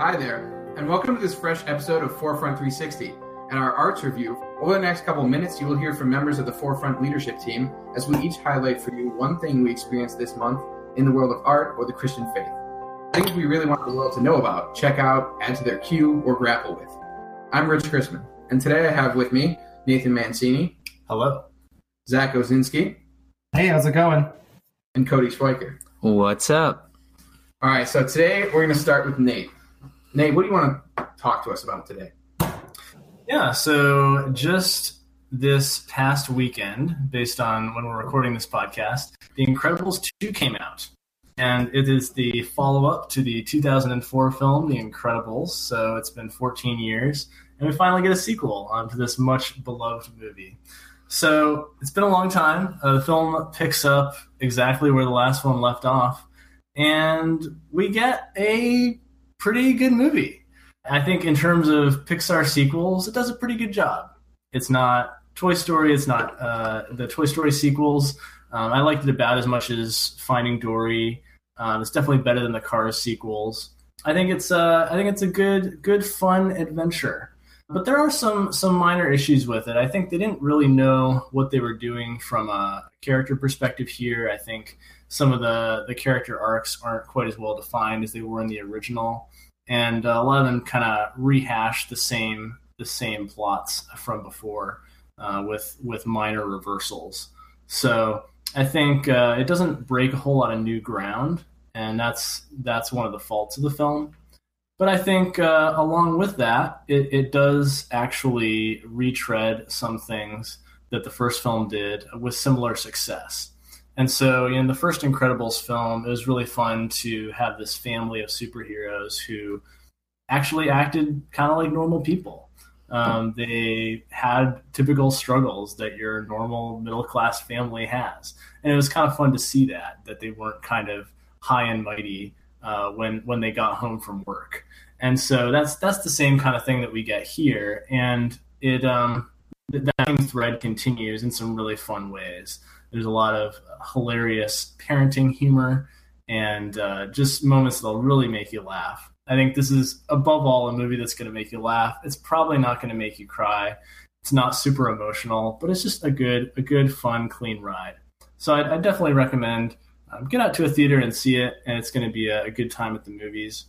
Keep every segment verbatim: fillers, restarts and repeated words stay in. Hi there, and welcome to this fresh episode of Forefront three sixty and our arts review. Over the next couple minutes, you will hear from members of the Forefront leadership team as we each highlight for you one thing we experienced this month in the world of art or the Christian faith. Things we really want the world to know about, check out, add to their queue, or grapple with. I'm Rich Chrisman, and today I have with me Nathan Mancini. Hello. Zach Ozinski. Hey, how's it going? And Cody Schweiker. What's up? All right, so today we're going to start with Nate. Nate, what do you want to talk to us about today? Yeah, so just this past weekend, based on when we're recording this podcast, The Incredibles two came out. And it is the follow-up to the two thousand four film, The Incredibles. So it's been fourteen years. And we finally get a sequel um, to this much-beloved movie. So it's been a long time. Uh, the film picks up exactly where the last one left off. And we get a pretty good movie. I think in terms of Pixar sequels, it does a pretty good job. It's not Toy Story. It's not uh, the Toy Story sequels. Um, I liked it about as much as Finding Dory. Um, it's definitely better than the Cars sequels. I think it's uh, I think it's a good, good fun adventure. But there are some some minor issues with it. I think they didn't really know what they were doing from a character perspective here. I think some of the, the character arcs aren't quite as well defined as they were in the original, and a lot of them kind of rehash the same the same plots from before uh, with with minor reversals. So I think uh, it doesn't break a whole lot of new ground, and that's that's one of the faults of the film. But I think uh, along with that, it, it does actually retread some things that the first film did with similar success. And so in the first Incredibles film, it was really fun to have this family of superheroes who actually acted kind of like normal people. Um, they had typical struggles that your normal middle-class family has. And it was kind of fun to see that, that they weren't kind of high and mighty uh, when, when they got home from work. And so that's that's the same kind of thing that we get here. And it um, that thread continues in some really fun ways. There's a lot of hilarious parenting humor and uh, just moments that'll really make you laugh. I think this is, above all, a movie that's going to make you laugh. It's probably not going to make you cry. It's not super emotional, but it's just a good, a good, fun, clean ride. So I'd, I'd definitely recommend um, get out to a theater and see it, and it's going to be a, a good time at the movies.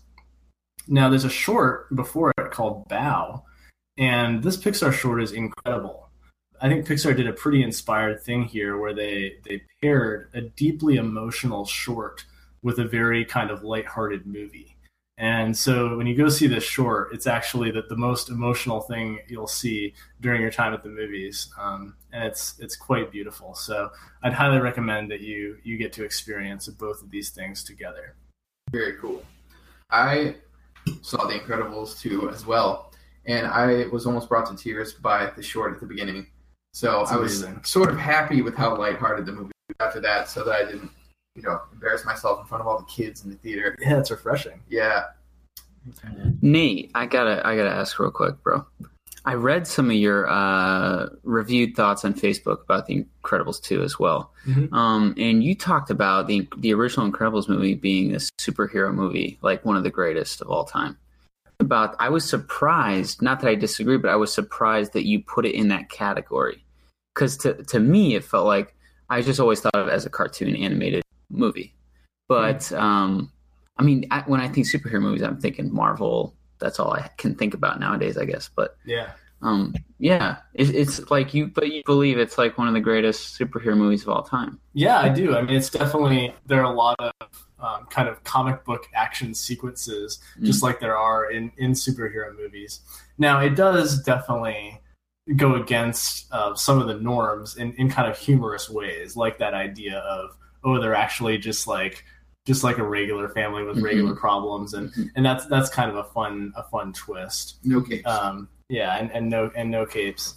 Now, there's a short before it called Bow, and this Pixar short is incredible. I think Pixar did a pretty inspired thing here where they, they paired a deeply emotional short with a very kind of lighthearted movie. And so when you go see this short, it's actually the, the most emotional thing you'll see during your time at the movies. Um, and it's it's quite beautiful. So I'd highly recommend that you you get to experience both of these things together. Very cool. I saw The Incredibles two as well, and I was almost brought to tears by the short at the beginning. So I was sort of happy with how lighthearted the movie was after that, so that I didn't, you know, embarrass myself in front of all the kids in the theater. Yeah, it's refreshing. Yeah. Nate, I gotta, I gotta ask real quick, bro. I read some of your uh, reviewed thoughts on Facebook about The Incredibles two as well, mm-hmm. um, and you talked about the the original Incredibles movie being a superhero movie, like one of the greatest of all time. About, I was surprised, not that I disagree, but I was surprised that you put it in that category, because to to me it felt like I just always thought of it as a cartoon animated movie. But um, I mean, I, when I think superhero movies, I'm thinking Marvel. That's all I can think about nowadays, I guess. But yeah, um, yeah, it, it's like you, but you believe it's like one of the greatest superhero movies of all time. Yeah, I do. I mean, it's definitely, there are a lot of Um, kind of comic book action sequences, just mm-hmm. like there are in, in superhero movies. Now, it does definitely go against uh, some of the norms in, in kind of humorous ways, like that idea of, oh, they're actually just like just like a regular family with mm-hmm. regular problems, and, mm-hmm. and that's that's kind of a fun a fun twist. No capes, um, yeah, and, and no and no capes,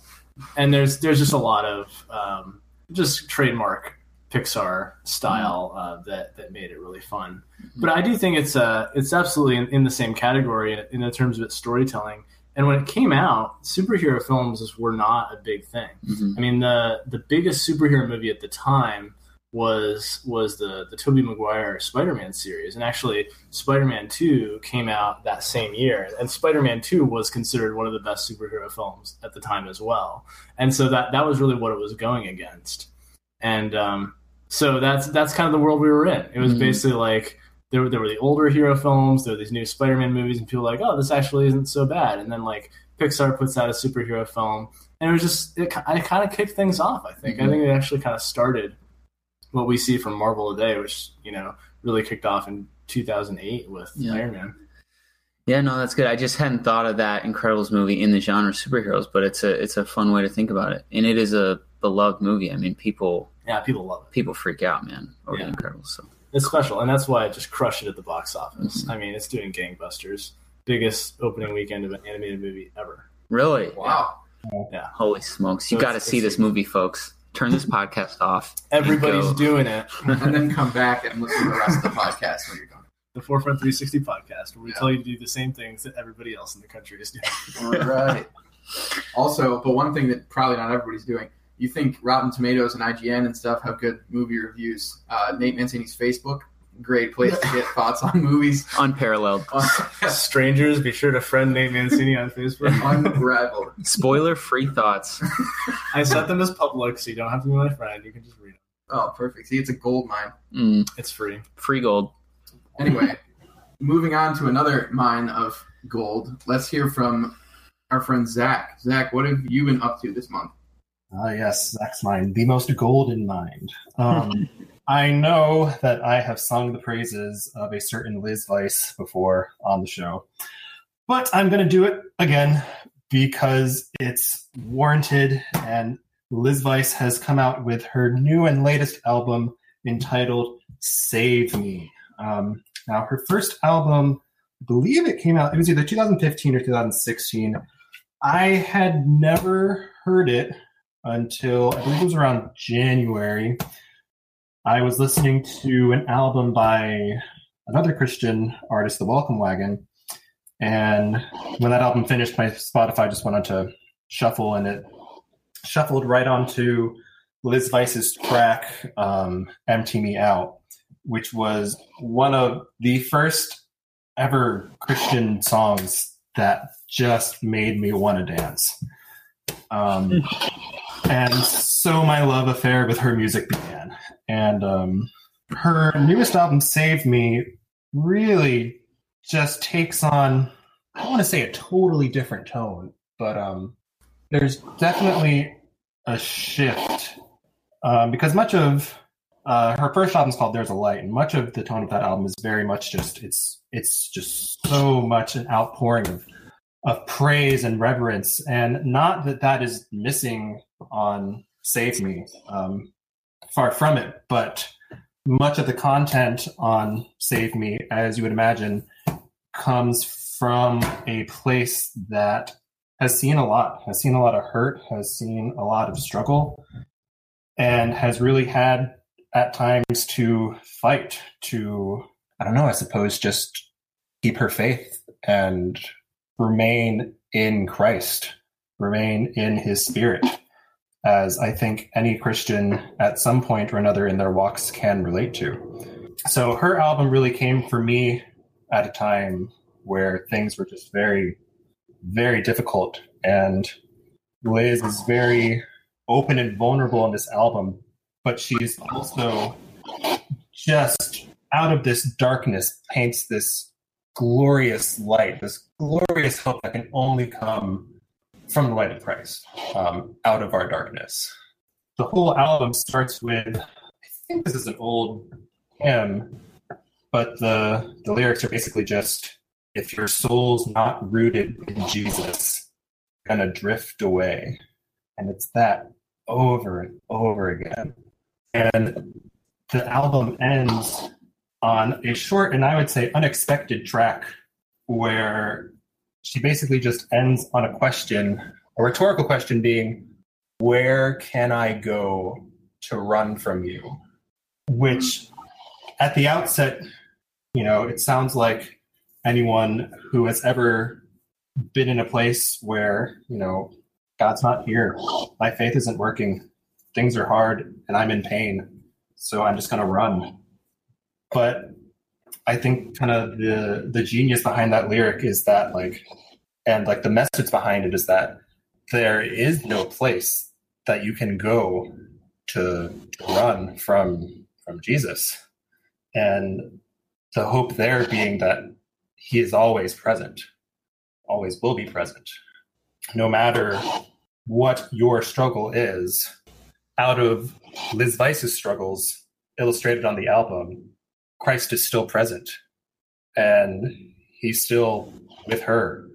and there's there's just a lot of um, just trademark Pixar style uh, that that made it really fun. Mm-hmm. But I do think it's uh it's absolutely in, in the same category in, in terms of its storytelling. And when it came out, superhero films were not a big thing. Mm-hmm. I mean, the the biggest superhero movie at the time was was the the Tobey Maguire Spider-Man series. And actually, Spider-Man two came out that same year. And Spider-Man two was considered one of the best superhero films at the time as well. And so that, that was really what it was going against. And um, so that's that's kind of the world we were in. It was mm-hmm. basically like there were, there were the older hero films, there were these new Spider-Man movies, and people were like, oh, this actually isn't so bad. And then like Pixar puts out a superhero film. And it was just, it, it kind of kicked things off, I think. Mm-hmm. I think it actually kind of started what we see from Marvel today, which, you know, really kicked off in two thousand eight with yeah. Iron Man. Yeah, no, that's good. I just hadn't thought of that Incredibles movie in the genre of superheroes, but it's a it's a fun way to think about it. And it is a beloved movie. I mean, people... Yeah, people love it. People freak out, man, over yeah. the Incredibles. So. It's special, and that's why it just crushed it at the box office. Mm-hmm. I mean, it's doing gangbusters. Biggest opening weekend of an animated movie ever. Really? Wow. Yeah. yeah. Holy smokes. You so got to see this movie, folks. Turn this podcast off. Everybody's doing it. And then come back and listen to the rest of the podcast when you're done. The Forefront three sixty podcast, where we yeah. tell you to do the same things that everybody else in the country is doing. Right. Also, but one thing that probably not everybody's doing, you think Rotten Tomatoes and I G N and stuff have good movie reviews. Uh, Nate Mancini's Facebook, great place to get thoughts on movies. Unparalleled. Strangers, be sure to friend Nate Mancini on Facebook. Unrivaled. Spoiler-free thoughts. I set them as public, so you don't have to be my friend. You can just read them. Oh, perfect. See, it's a gold mine. Mm. It's free. Free gold. Anyway, moving on to another mine of gold, let's hear from our friend Zach. Zach, what have you been up to this month? Ah, uh, yes, Zach's mine. The most golden mine. Um... I know that I have sung the praises of a certain Liz Vice before on the show, but I'm going to do it again because it's warranted, and Liz Vice has come out with her new and latest album entitled Save Me. Um, now, her first album, I believe it came out, it was either two thousand fifteen or two thousand sixteen. I had never heard it until, I believe it was around January. I was listening to an album by another Christian artist, The Welcome Wagon, and when that album finished, my Spotify just went on to shuffle, and it shuffled right onto Liz Vice's track, um, Empty Me Out, which was one of the first ever Christian songs that just made me want to dance. Um, and so my love affair with her music began. And um, her newest album, Save Me, really just takes on, I don't want to say a totally different tone, but um, there's definitely a shift. Um, because much of uh, her first album is called There's a Light, and much of the tone of that album is very much just, it's it's just so much an outpouring of, of praise and reverence. And not that that is missing on Save Me. Um Far from it, but much of the content on Save Me, as you would imagine, comes from a place that has seen a lot, has seen a lot of hurt, has seen a lot of struggle, and has really had at times to fight to, I don't know, I suppose just keep her faith and remain in Christ, remain in his spirit. As I think any Christian at some point or another in their walks can relate to. So her album really came for me at a time where things were just very, very difficult. And Liz is very open and vulnerable on this album, but she's also just out of this darkness paints this glorious light, this glorious hope that can only come from the light of Christ, um, out of our darkness. The whole album starts with, I think this is an old hymn, but the, the lyrics are basically just, if your soul's not rooted in Jesus, you're going to drift away. And it's that over and over again. And the album ends on a short and I would say unexpected track where she basically just ends on a question, a rhetorical question being, where can I go to run from you? Which at the outset, you know, it sounds like anyone who has ever been in a place where, you know, God's not here, my faith isn't working, things are hard, and I'm in pain. so I'm just going to run. But I think kind of the the genius behind that lyric is that, like, and like the message behind it is that there is no place that you can go to, to run from from Jesus, and the hope there being that he is always present, always will be present, no matter what your struggle is. Out of Liz Vice's struggles, illustrated on the album, Christ is still present, and he's still with her.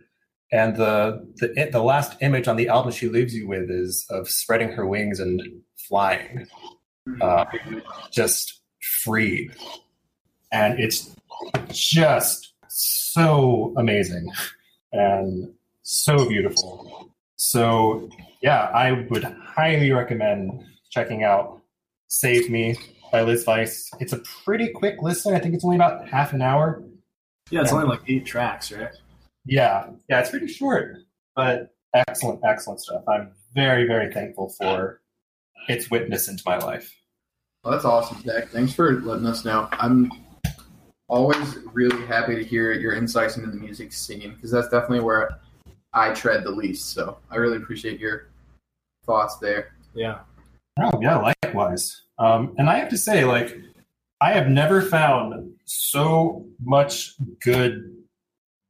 And the the the last image on the album she leaves you with is of spreading her wings and flying, uh, just free. And it's just so amazing and so beautiful. So yeah, I would highly recommend checking out Save Me by Liz Vice. It's a pretty quick listen. I think it's only about half an hour. Yeah, it's and, only like eight tracks, right? Yeah, yeah, it's pretty short, but excellent, excellent stuff. I'm very, very thankful for its witness into my life. Well, that's awesome, Zach. Thanks for letting us know. I'm always really happy to hear your insights into the music scene, because that's definitely where I tread the least. So I really appreciate your thoughts there. Yeah. Oh, yeah, likewise. Um, and I have to say, like, I have never found so much good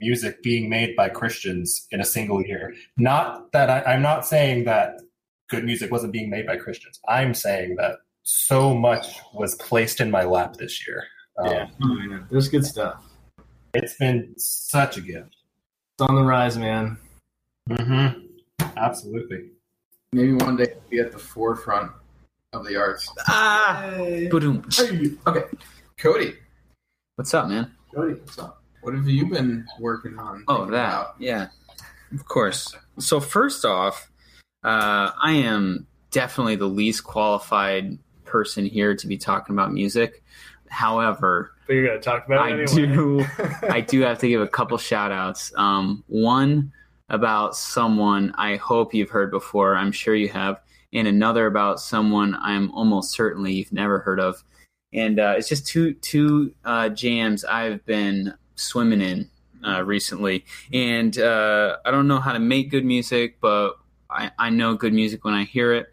music being made by Christians in a single year. Not that I, I'm not saying that good music wasn't being made by Christians. I'm saying that so much was placed in my lap this year. Um, yeah, I know. There's good stuff. It's been such a gift. It's on the rise, man. Mm-hmm. Absolutely. Maybe one day we'll be at the forefront of the arts. Ah! Hey. Okay. Cody. What's up, man? Cody, what's up? What have you been working on? Oh, that. About? Yeah, of course. So first off, uh, I am definitely the least qualified person here to be talking about music. However, but you're going to talk about it I anyway. do, I do have to give a couple shout outs. Um, one about someone I hope you've heard before. I'm sure you have. And another about someone I'm almost certainly you've never heard of. And uh, it's just two, two uh, jams I've been swimming in uh, recently, and uh, I don't know how to make good music, but I, I know good music when I hear it,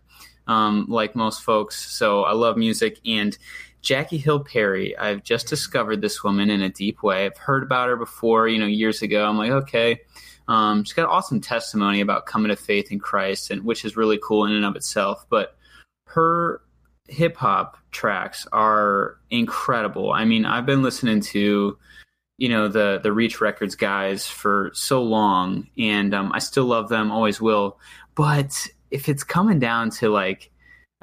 um, like most folks. So I love music. And Jackie Hill Perry, I've just discovered this woman in a deep way. I've heard about her before, you know, years ago. I'm like, okay, um, she's got an awesome testimony about coming to faith in Christ, and which is really cool in and of itself. But her hip hop tracks are incredible. I mean, I've been listening to, you know, the the Reach Records guys for so long, and um, I still love them, always will. But if it's coming down to like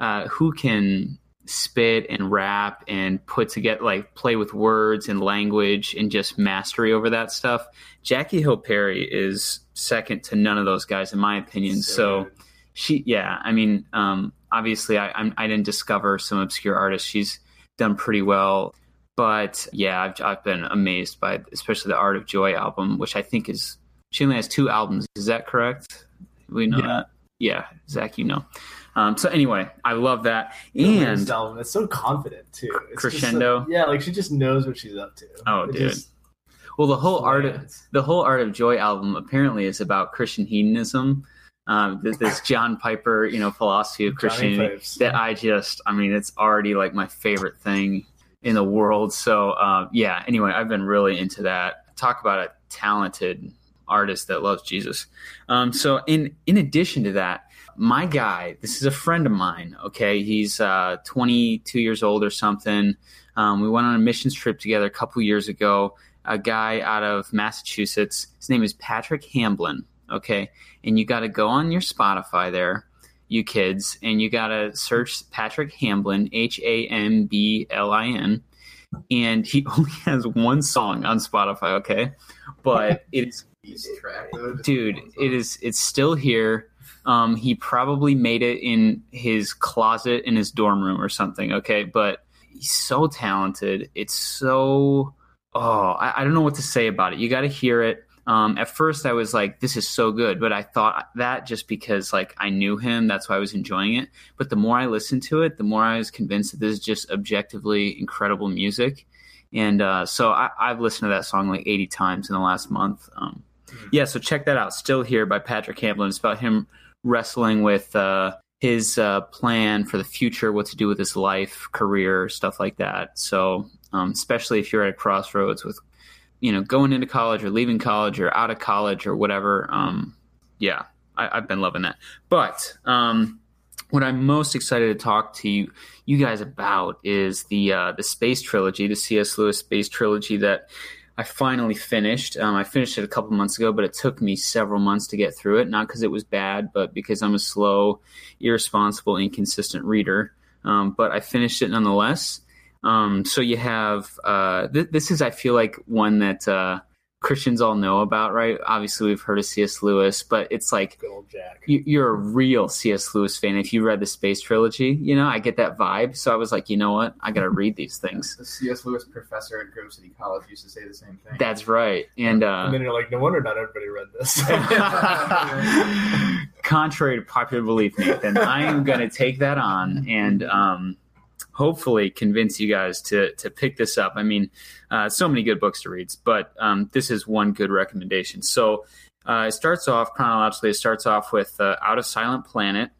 uh, who can spit and rap and put together, like play with words and language and just mastery over that stuff, Jackie Hill Perry is second to none of those guys, in my opinion. So, so she, yeah, I mean, um, obviously I, I'm, I didn't discover some obscure artist. She's done pretty well. But yeah, I've I've been amazed by especially the Art of Joy album, which I think is, she only has two albums. Is that correct? We know yeah. that. Yeah, Zach, you know. Um, so anyway, I love that. And album, it's so confident too. It's crescendo. Just like, yeah, like she just knows what she's up to. Oh, it dude. Just, well, the whole art of, the whole Art of Joy album apparently is about Christian hedonism. Um, this John Piper, you know, philosophy of Christianity that I just, I mean, it's already like my favorite thing in the world. So uh, yeah, anyway, I've been really into that. Talk about a talented artist that loves Jesus. Um, so in, in addition to that, my guy, this is a friend of mine. Okay. He's uh, twenty-two years old or something. Um, we went on a missions trip together a couple years ago, a guy out of Massachusetts. His name is Patrick Hamblin. Okay. And you got to go on your Spotify there, you kids, and you gotta search Patrick Hamblin, H A M B L I N, and he only has one song on Spotify, okay? But it's dude, it is it's Still Here. Um, he probably made it in his closet in his dorm room or something, okay? But he's so talented. It's so oh, I, I don't know what to say about it. You gotta hear it. Um, at first I was like, this is so good, but I thought that just because like I knew him, that's why I was enjoying it. But the more I listened to it, the more I was convinced that this is just objectively incredible music. And uh, so I, I've listened to that song like eighty times in the last month. Um, yeah, so check that out. Still Here by Patrick Hamblin. It's about him wrestling with uh, his uh, plan for the future, what to do with his life, career, stuff like that. So um, especially if you're at a crossroads with, you know, going into college or leaving college or out of college or whatever. Um, yeah, I, I've been loving that. But um, what I'm most excited to talk to you, you guys about is the uh, the Space Trilogy, the C S. Lewis Space Trilogy that I finally finished. Um, I finished it a couple months ago, but it took me several months to get through it. Not because it was bad, but because I'm a slow, irresponsible, inconsistent reader. Um, but I finished it nonetheless. Um, so you have, uh, th- this is, I feel like one that, uh, Christians all know about, right? Obviously we've heard of C S. Lewis, but it's like, you, you're a real C S. Lewis fan. If you read the Space Trilogy, you know, I get that vibe. So I was like, you know what? I got to read these things. The C S. Lewis professor at Grove City College used to say the same thing. That's right. And, uh, and then you're like, no wonder not everybody read this. Contrary to popular belief, Nathan, I am going to take that on. And, um, hopefully convince you guys to to pick this up. I mean, uh, so many good books to read, but um, this is one good recommendation. So uh, it starts off chronologically. It starts off with uh, Out of Silent Planet.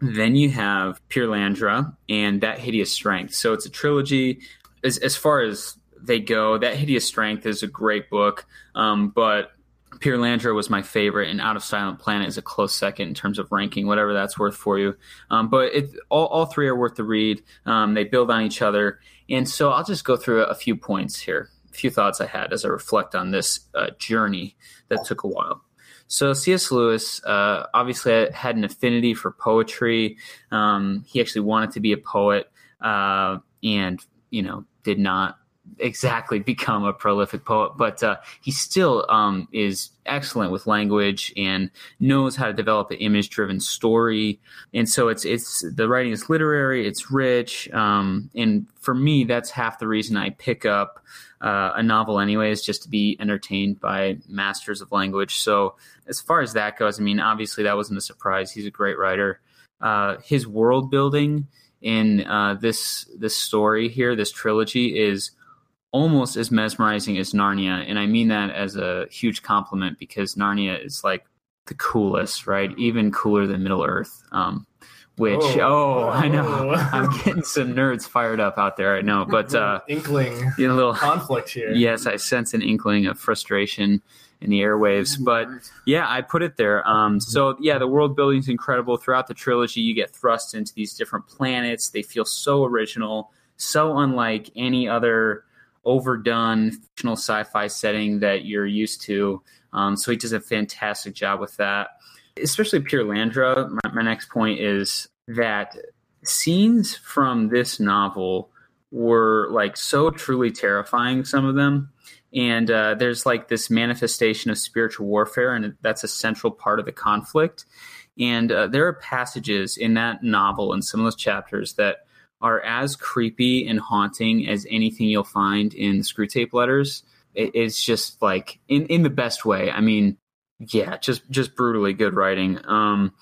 Then you have Perelandra and That Hideous Strength. So it's a trilogy as, as far as they go. That Hideous Strength is a great book, um, but Perelandra was my favorite, and Out of Silent Planet is a close second in terms of ranking, whatever that's worth for you. Um, but it, all, all three are worth the read. Um, they build on each other. And so I'll just go through a few points here, a few thoughts I had as I reflect on this uh, journey that took a while. So C S. Lewis uh, obviously had an affinity for poetry. Um, he actually wanted to be a poet uh, and, you know, did not exactly become a prolific poet, but uh, he still um, is excellent with language and knows how to develop an image-driven story. And so it's it's the writing is literary, it's rich, um, and for me, that's half the reason I pick up uh, a novel anyways, just to be entertained by masters of language. So as far as that goes, I mean, obviously that wasn't a surprise. He's a great writer. Uh, his world building in uh, this this story here, this trilogy, is almost as mesmerizing as Narnia. And I mean that as a huge compliment because Narnia is like the coolest, right? Even cooler than Middle Earth, um, which, oh, oh I know, I'm getting some nerds fired up out there right now. But uh, inkling, you know, a little conflict here. Yes, I sense an inkling of frustration in the airwaves. But yeah, I put it there. Um, so yeah, the world building is incredible. Throughout the trilogy, you get thrust into these different planets. They feel so original, so unlike any other overdone fictional sci-fi setting that you're used to. Um, so he does a fantastic job with that, especially Perelandra. My, my next point is that scenes from this novel were like so truly terrifying, some of them. And uh, there's like this manifestation of spiritual warfare, and that's a central part of the conflict. And uh, there are passages in that novel and some of those chapters that are as creepy and haunting as anything you'll find in Screwtape Letters. It, it's just like in, in the best way. I mean, yeah, just, just brutally good writing. Um,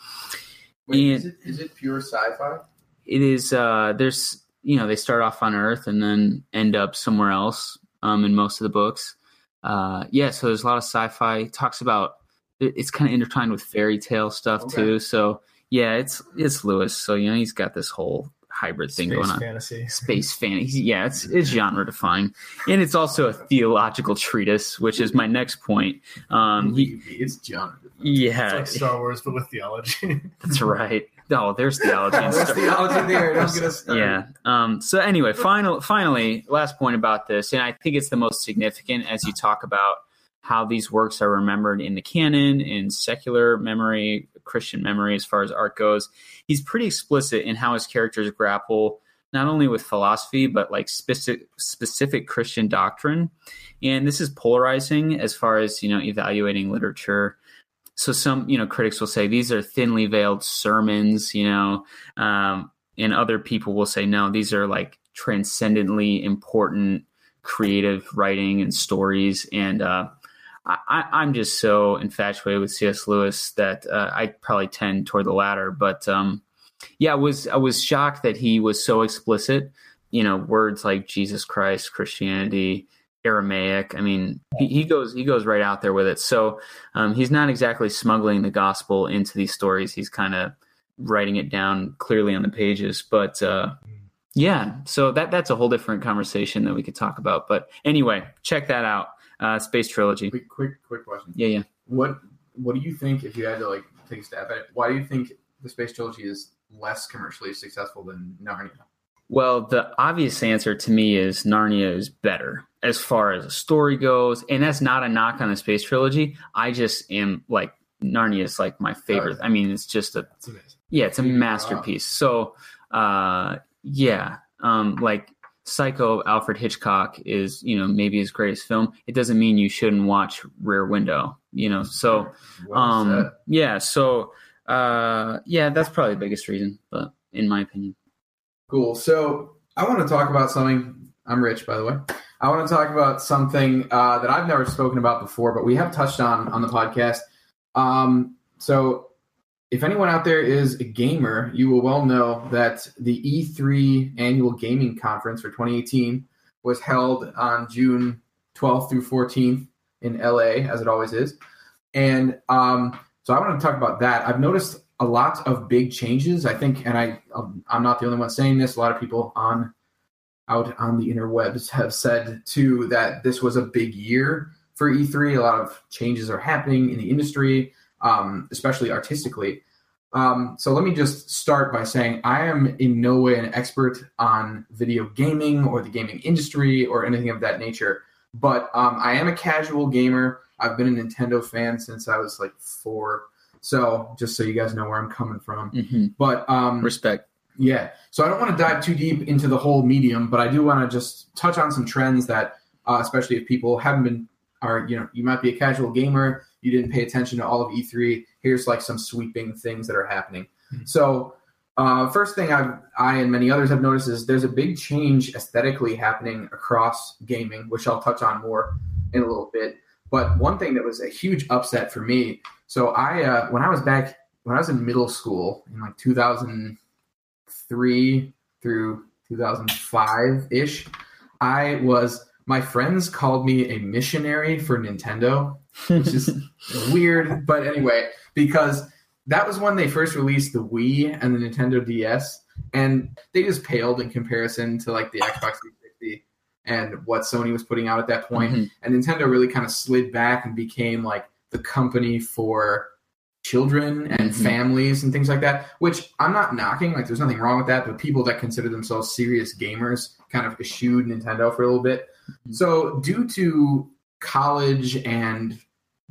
Wait, and is it, is it pure sci-fi? It is. Uh, there's, you know, they start off on Earth and then end up somewhere else. Um, in most of the books. Uh, yeah. So there's a lot of sci-fi. It talks about, it, it's kind of intertwined with fairy tale stuff okay. too. So yeah, it's, it's Lewis. So, you know, he's got this whole hybrid thing space going on. Fantasy. Space fantasy. Yeah, it's, it's genre defying. And it's also a theological treatise, which is my next point. Um, he, it's genre. Yeah. It's like Star Wars, but with theology. That's right. Oh, there's theology. In there's Star- theology there. Don't get us started. Yeah. Um, so anyway, final, finally, last point about this, and I think it's the most significant as you talk about how these works are remembered in the canon, in secular memory, Christian memory, as far as art goes. He's pretty explicit in how his characters grapple not only with philosophy, but like specific, specific Christian doctrine. And this is polarizing as far as, you know, evaluating literature. So some, you know, critics will say these are thinly veiled sermons, you know, um, and other people will say, no, these are like transcendently important creative writing and stories. And, uh, I, I'm just so infatuated with C S. Lewis that uh, I probably tend toward the latter. But um, yeah, I was I was shocked that he was so explicit. You know, words like Jesus Christ, Christianity, Aramaic. I mean, he, he goes he goes right out there with it. So um, he's not exactly smuggling the gospel into these stories. He's kind of writing it down clearly on the pages. But uh, yeah, so that that's a whole different conversation that we could talk about. But anyway, check that out. Uh, Space Trilogy. Quick, quick, quick question. Yeah, yeah. What What do you think, if you had to like take a stab at it, why do you think the Space Trilogy is less commercially successful than Narnia? Well, the obvious answer to me is Narnia is better as far as the story goes, and that's not a knock on the Space Trilogy. I just am like Narnia is like my favorite. Oh, I mean, it's just a it's yeah, it's a masterpiece. So, uh, yeah, um, like. Psycho, Alfred Hitchcock is, you know, maybe his greatest film. It doesn't mean you shouldn't watch Rear Window, you know. So, well um, yeah. So, uh, yeah, that's probably the biggest reason, but in my opinion. Cool. So I want to talk about something. I'm Rich, by the way. I want to talk about something uh, that I've never spoken about before, but we have touched on on the podcast. Um, so if anyone out there is a gamer, you will well know that the E three annual gaming conference for twenty eighteen was held on June twelfth through fourteenth in L A, as it always is. And um, so I want to talk about that. I've noticed a lot of big changes, I think, and I, I'm not the only one saying this. A lot of people on out on the interwebs have said, too, that this was a big year for E three. A lot of changes are happening in the industry. Um, especially artistically. Um, so let me just start by saying I am in no way an expert on video gaming or the gaming industry or anything of that nature, but um, I am a casual gamer. I've been a Nintendo fan since I was like four. So just so you guys know where I'm coming from. Mm-hmm. But um, respect. Yeah. So I don't want to dive too deep into the whole medium, but I do want to just touch on some trends that, uh, especially if people haven't been, or, you know, you might be a casual gamer, you didn't pay attention to all of E three. Here's like some sweeping things that are happening. Mm-hmm. So uh, first thing I've, I and many others have noticed is there's a big change aesthetically happening across gaming, which I'll touch on more in a little bit. But one thing that was a huge upset for me. So I, uh, when I was back, when I was in middle school in like two thousand three through two thousand five ish, I was, my friends called me a missionary for Nintendo, which is weird. But anyway, because that was when they first released the Wii and the Nintendo D S, and they just paled in comparison to like the Xbox three sixty and what Sony was putting out at that point. Mm-hmm. And Nintendo really kind of slid back and became like the company for children and mm-hmm. families and things like that, which I'm not knocking. Like there's nothing wrong with that, but people that consider themselves serious gamers kind of eschewed Nintendo for a little bit. So due to college and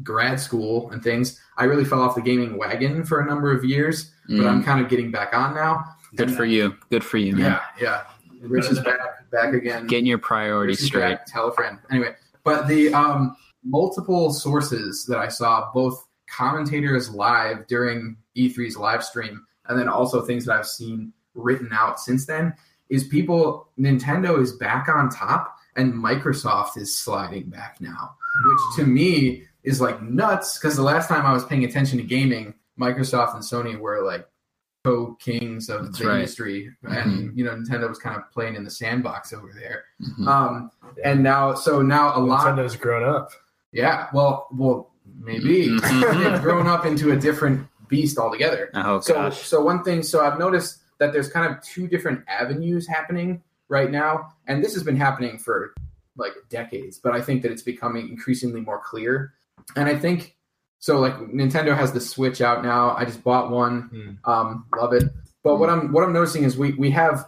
grad school and things, I really fell off the gaming wagon for a number of years, mm. but I'm kind of getting back on now. Good and for I, you. Good for you, man. Yeah, yeah. Rich is back, back again. Getting your priorities straight. Back, tell a friend. Anyway, but the um, multiple sources that I saw, both commentators live during E three's live stream and then also things that I've seen written out since then, is people, Nintendo is back on top. And Microsoft is sliding back now, which to me is like nuts, because the last time I was paying attention to gaming, Microsoft and Sony were like co-kings of That's the right. industry. Mm-hmm. And, you know, Nintendo was kind of playing in the sandbox over there. Mm-hmm. Um, yeah. And now, so now a lot... Nintendo's grown up. Yeah, well, well, maybe. Mm-hmm. They've grown up into a different beast altogether. Oh, so, gosh. So one thing, so I've noticed that there's kind of two different avenues happening right now, and this has been happening for like decades, but I think that it's becoming increasingly more clear. And I think so. Like Nintendo has the Switch out now. I just bought one, mm. um, love it. But mm. what I'm what I'm noticing is we we have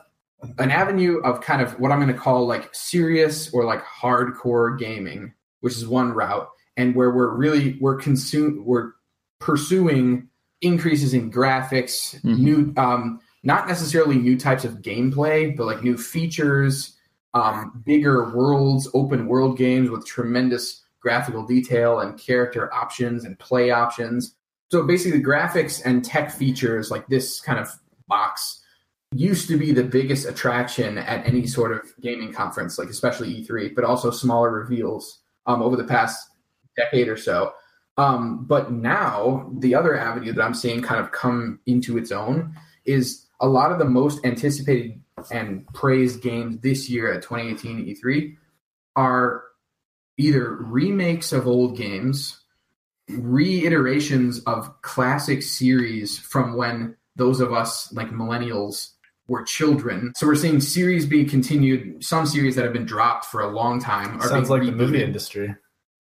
an avenue of kind of what I'm going to call like serious or like hardcore gaming, which is one route, and where we're really we're consume we're pursuing increases in graphics, mm-hmm. new. Um, Not necessarily new types of gameplay, but like new features, um, bigger worlds, open world games with tremendous graphical detail and character options and play options. So basically, graphics and tech features like this kind of box used to be the biggest attraction at any sort of gaming conference, like especially E three, but also smaller reveals um, over the past decade or so. Um, but now the other avenue that I'm seeing kind of come into its own is a lot of the most anticipated and praised games this year at twenty eighteen E three are either remakes of old games, reiterations of classic series from when those of us, like millennials, were children. So we're seeing series be continued. Some series that have been dropped for a long time. Are Sounds like rebooted. The movie industry.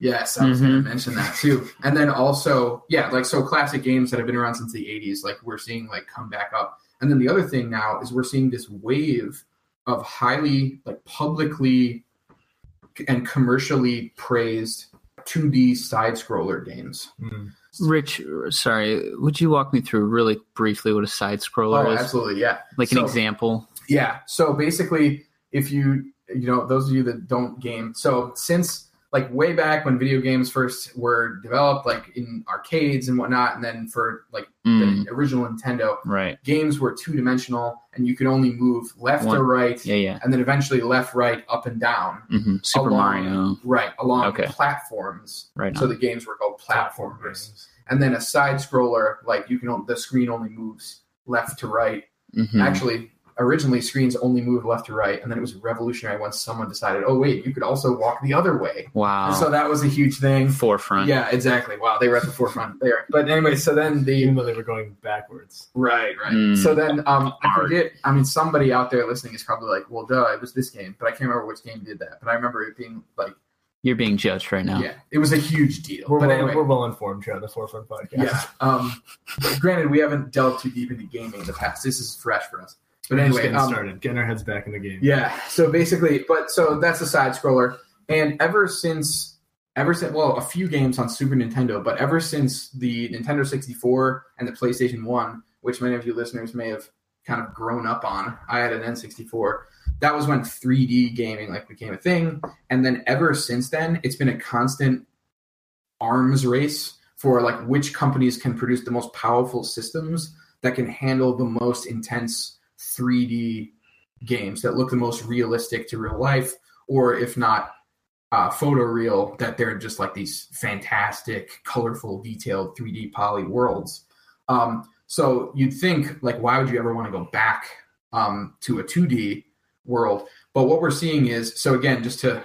Yes, I was mm-hmm. going to mention that too. And then also, yeah, like so classic games that have been around since the eighties, like we're seeing like come back up. And then the other thing now is we're seeing this wave of highly like publicly and commercially praised two D side-scroller games. Mm. Rich, sorry, would you walk me through really briefly what a side-scroller oh, is? Oh, absolutely, yeah. Like so, an example? Yeah, so basically, if you, you know, those of you that don't game, so since like way back when video games first were developed, like in arcades and whatnot, and then for like mm. the original Nintendo, right. games were two-dimensional, and you could only move left One. or right, yeah, yeah. and then eventually left, right, up and down. Mm-hmm. Super along, Mario. Right, along okay. platforms. Right. So the games were called platformers. And then a side-scroller, like you can, the screen only moves left to right. Mm-hmm. Actually, originally screens only moved left to right, and then it was revolutionary once someone decided, oh wait, you could also walk the other way. Wow. And so that was a huge thing. Forefront. Yeah, exactly. Wow, they were at the forefront there. But anyway, so then the even though they were going backwards. Right, right. Mm. So then um I forget I mean somebody out there listening is probably like, well duh, it was this game, but I can't remember which game did that. But I remember it being like You're being judged right now. Yeah, it was a huge deal. We're, but well, anyway. we're well informed here on the Forefront podcast. Yeah. Um, granted, we haven't delved too deep into gaming in the past. This is fresh for us. But we're anyway, getting um, started, getting our heads back in the game. Yeah. So basically, but so that's a side scroller, and ever since, ever since, well, a few games on Super Nintendo, but ever since the Nintendo sixty-four and the PlayStation one, which many of you listeners may have kind of grown up on. I had an N sixty-four. That was when three D gaming like became a thing, and then ever since then, it's been a constant arms race for like which companies can produce the most powerful systems that can handle the most intense three D games that look the most realistic to real life, or if not uh, photoreal, that they're just like these fantastic, colorful, detailed three D poly worlds. Um, so you'd think, like, why would you ever want to go back um, to a two D world? But what we're seeing is, so again, just to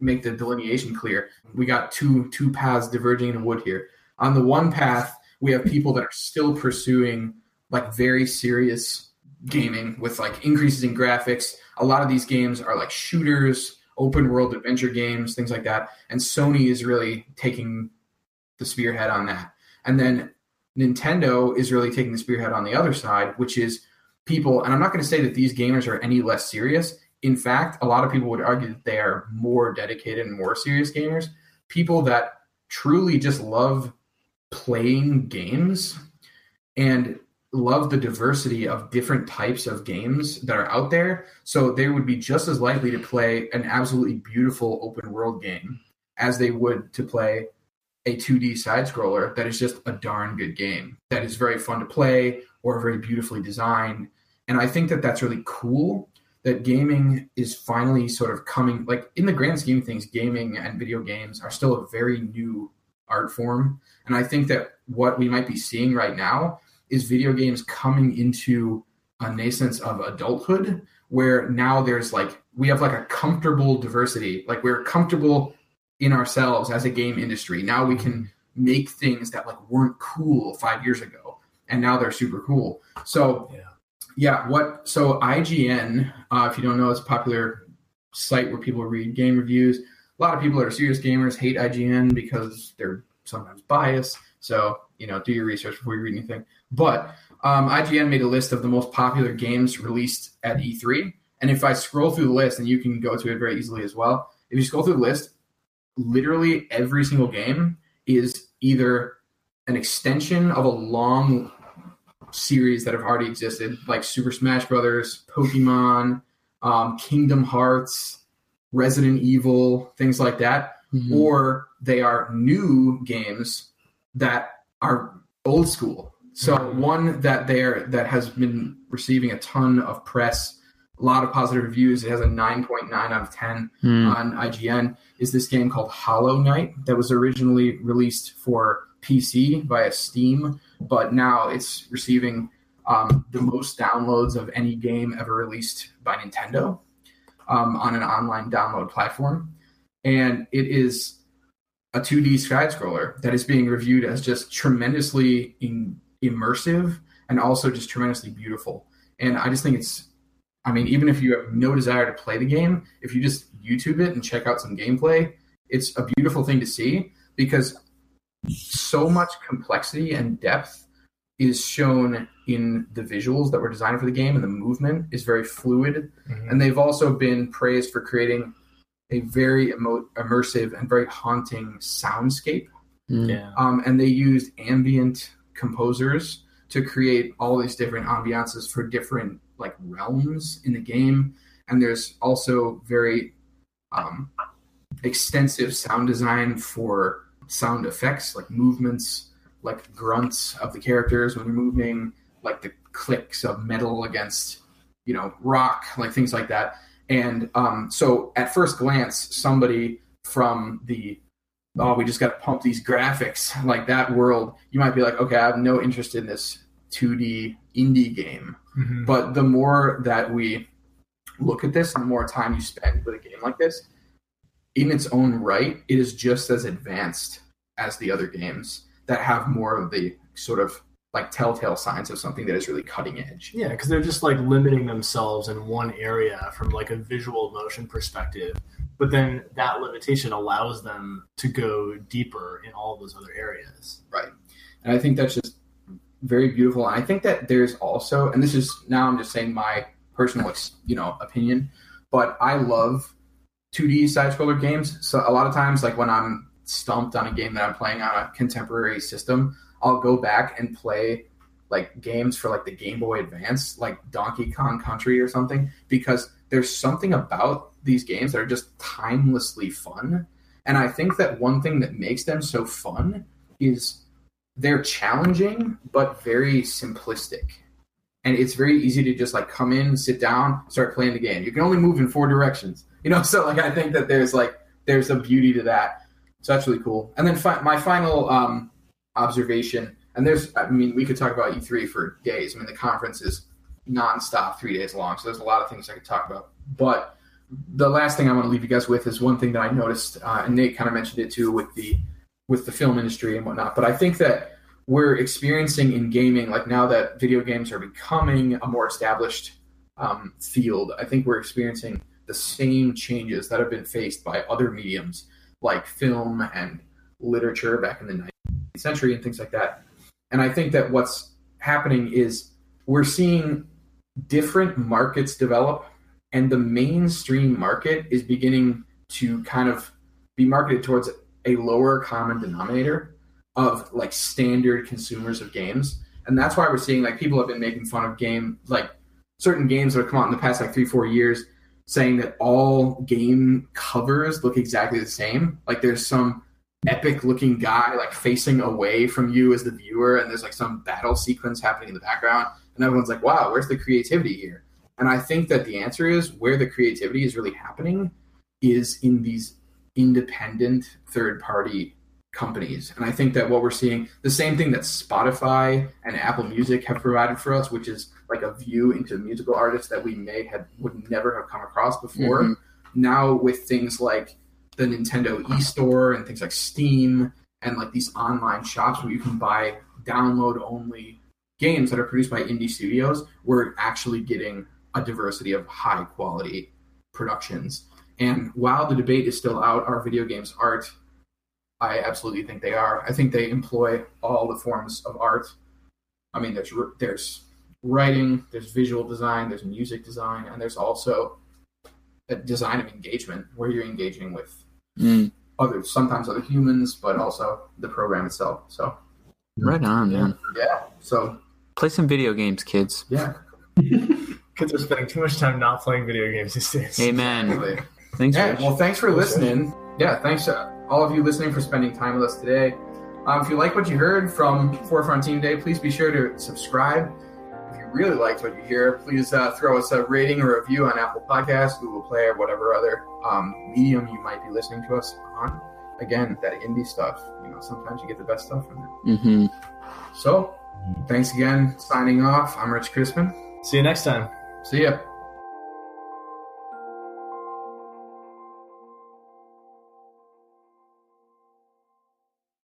make the delineation clear, we got two two paths diverging in a wood here. On the one path, we have people that are still pursuing like very serious gaming with like increases in graphics. A lot of these games are like shooters, open world adventure games, things like that. And Sony is really taking the spearhead on that. And then Nintendo is really taking the spearhead on the other side, which is people, and I'm not going to say that these gamers are any less serious. In fact, a lot of people would argue that they are more dedicated and more serious gamers. People that truly just love playing games and love the diversity of different types of games that are out there. So they would be just as likely to play an absolutely beautiful open world game as they would to play a two D side scroller that is just a darn good game that is very fun to play or very beautifully designed. And I think that that's really cool that gaming is finally sort of coming, like in the grand scheme of things, gaming and video games are still a very new art form. And I think that what we might be seeing right now is video games coming into a nascence of adulthood where now there's like, we have like a comfortable diversity. Like we're comfortable in ourselves as a game industry. Now we can make things that like weren't cool five years ago and now they're super cool. So yeah, yeah what, so I G N, uh, if you don't know, it's a popular site where people read game reviews. A lot of people that are serious gamers hate I G N because they're sometimes biased. So, you know, do your research before you read anything. But um, I G N made a list of the most popular games released at E three. And if I scroll through the list, and you can go to it very easily as well, if you scroll through the list, literally every single game is either an extension of a long series that have already existed, like Super Smash Brothers, Pokemon, um, Kingdom Hearts, Resident Evil, things like that. Mm-hmm. Or they are new games that are old school. So one that they're that has been receiving a ton of press a lot of positive reviews. It has a nine point nine out of ten mm. on I G N. Is this game called Hollow Knight that was originally released for P C via Steam, but now it's receiving um, the most downloads of any game ever released by Nintendo um, on an online download platform. And it is a two D side-scroller that is being reviewed as just tremendously in- immersive and also just tremendously beautiful. And I just think it's, I mean, even if you have no desire to play the game, if you just YouTube it and check out some gameplay, it's a beautiful thing to see because so much complexity and depth is shown in the visuals that were designed for the game, and the movement is very fluid. Mm-hmm. And they've also been praised for creating a very emo- immersive and very haunting soundscape. Yeah. Um, and they used ambient composers to create all these different ambiances for different like realms in the game. And there's also very um, extensive sound design for sound effects, like movements, like grunts of the characters when you're moving, like the clicks of metal against, you know, rock, like things like that. And um, so at first glance, somebody from the, oh, we just got to pump these graphics, like that world, you might be like, okay, I have no interest in this two D indie game. Mm-hmm. But the more that we look at this, and the more time you spend with a game like this, in its own right, it is just as advanced as the other games that have more of the sort of like telltale signs of something that is really cutting edge. Yeah, because they're just like limiting themselves in one area from like a visual motion perspective, but then that limitation allows them to go deeper in all those other areas. Right. And I think that's just very beautiful. And I think that there's also, and this is now I'm just saying my personal, you know, opinion, but I love two D side-scroller games. So a lot of times, like when I'm stumped on a game that I'm playing on a contemporary system, I'll go back and play like games for like the Game Boy Advance, like Donkey Kong Country or something, because there's something about these games that are just timelessly fun. And I think that one thing that makes them so fun is they're challenging, but very simplistic. And it's very easy to just like come in, sit down, start playing the game. You can only move in four directions, you know? So like, I think that there's like, there's a beauty to that. So that's really cool. And then fi- my final, um, observation, and there's, I mean, we could talk about E three for days. I mean, the conference is nonstop, three days long, so there's a lot of things I could talk about. But the last thing I want to leave you guys with is one thing that I noticed, uh, and Nate kind of mentioned it too with the with the film industry and whatnot. But I think that we're experiencing in gaming, like now that video games are becoming a more established um, field, I think we're experiencing the same changes that have been faced by other mediums like film and literature back in the nineties. Century and things like that. And I think that what's happening is we're seeing different markets develop, and the mainstream market is beginning to kind of be marketed towards a lower common denominator of like standard consumers of games. And that's why we're seeing like people have been making fun of game, like certain games that have come out in the past like three, four years, saying that all game covers look exactly the same. Like there's some epic looking guy like facing away from you as the viewer, and there's like some battle sequence happening in the background, and everyone's like, wow, where's the creativity here? And I think that the answer is where the creativity is really happening is in these independent third party companies. And I think that what we're seeing, the same thing that Spotify and Apple Music have provided for us, which is like a view into musical artists that we may have would never have come across before. Mm-hmm. Now with things like the Nintendo eStore and things like Steam and like these online shops where you can buy download only games that are produced by indie studios, we're actually getting a diversity of high quality productions. And while the debate is still out, are video games art? I absolutely think they are. I think they employ all the forms of art. I mean, there's there's writing, there's visual design, there's music design, and there's also a design of engagement where you're engaging with mm. other, sometimes other humans, but also the program itself. So, right on, man. Yeah. So, play some video games, kids. Yeah. Kids are spending too much time not playing video games these days. Amen. Exactly. Thanks. Yeah, well, thanks for listening. Yeah. Thanks to all of you listening for spending time with us today. Um, if you like what you heard from Forefront Team Day, please be sure to subscribe. If you're really liked what you hear, please uh, throw us a rating or review on Apple Podcasts, Google Play, or whatever other um, medium you might be listening to us on. Again, that indie stuff, you know, sometimes you get the best stuff from it. Mm-hmm. So, thanks again. Signing off. I'm Rich Crispin. See you next time. See ya.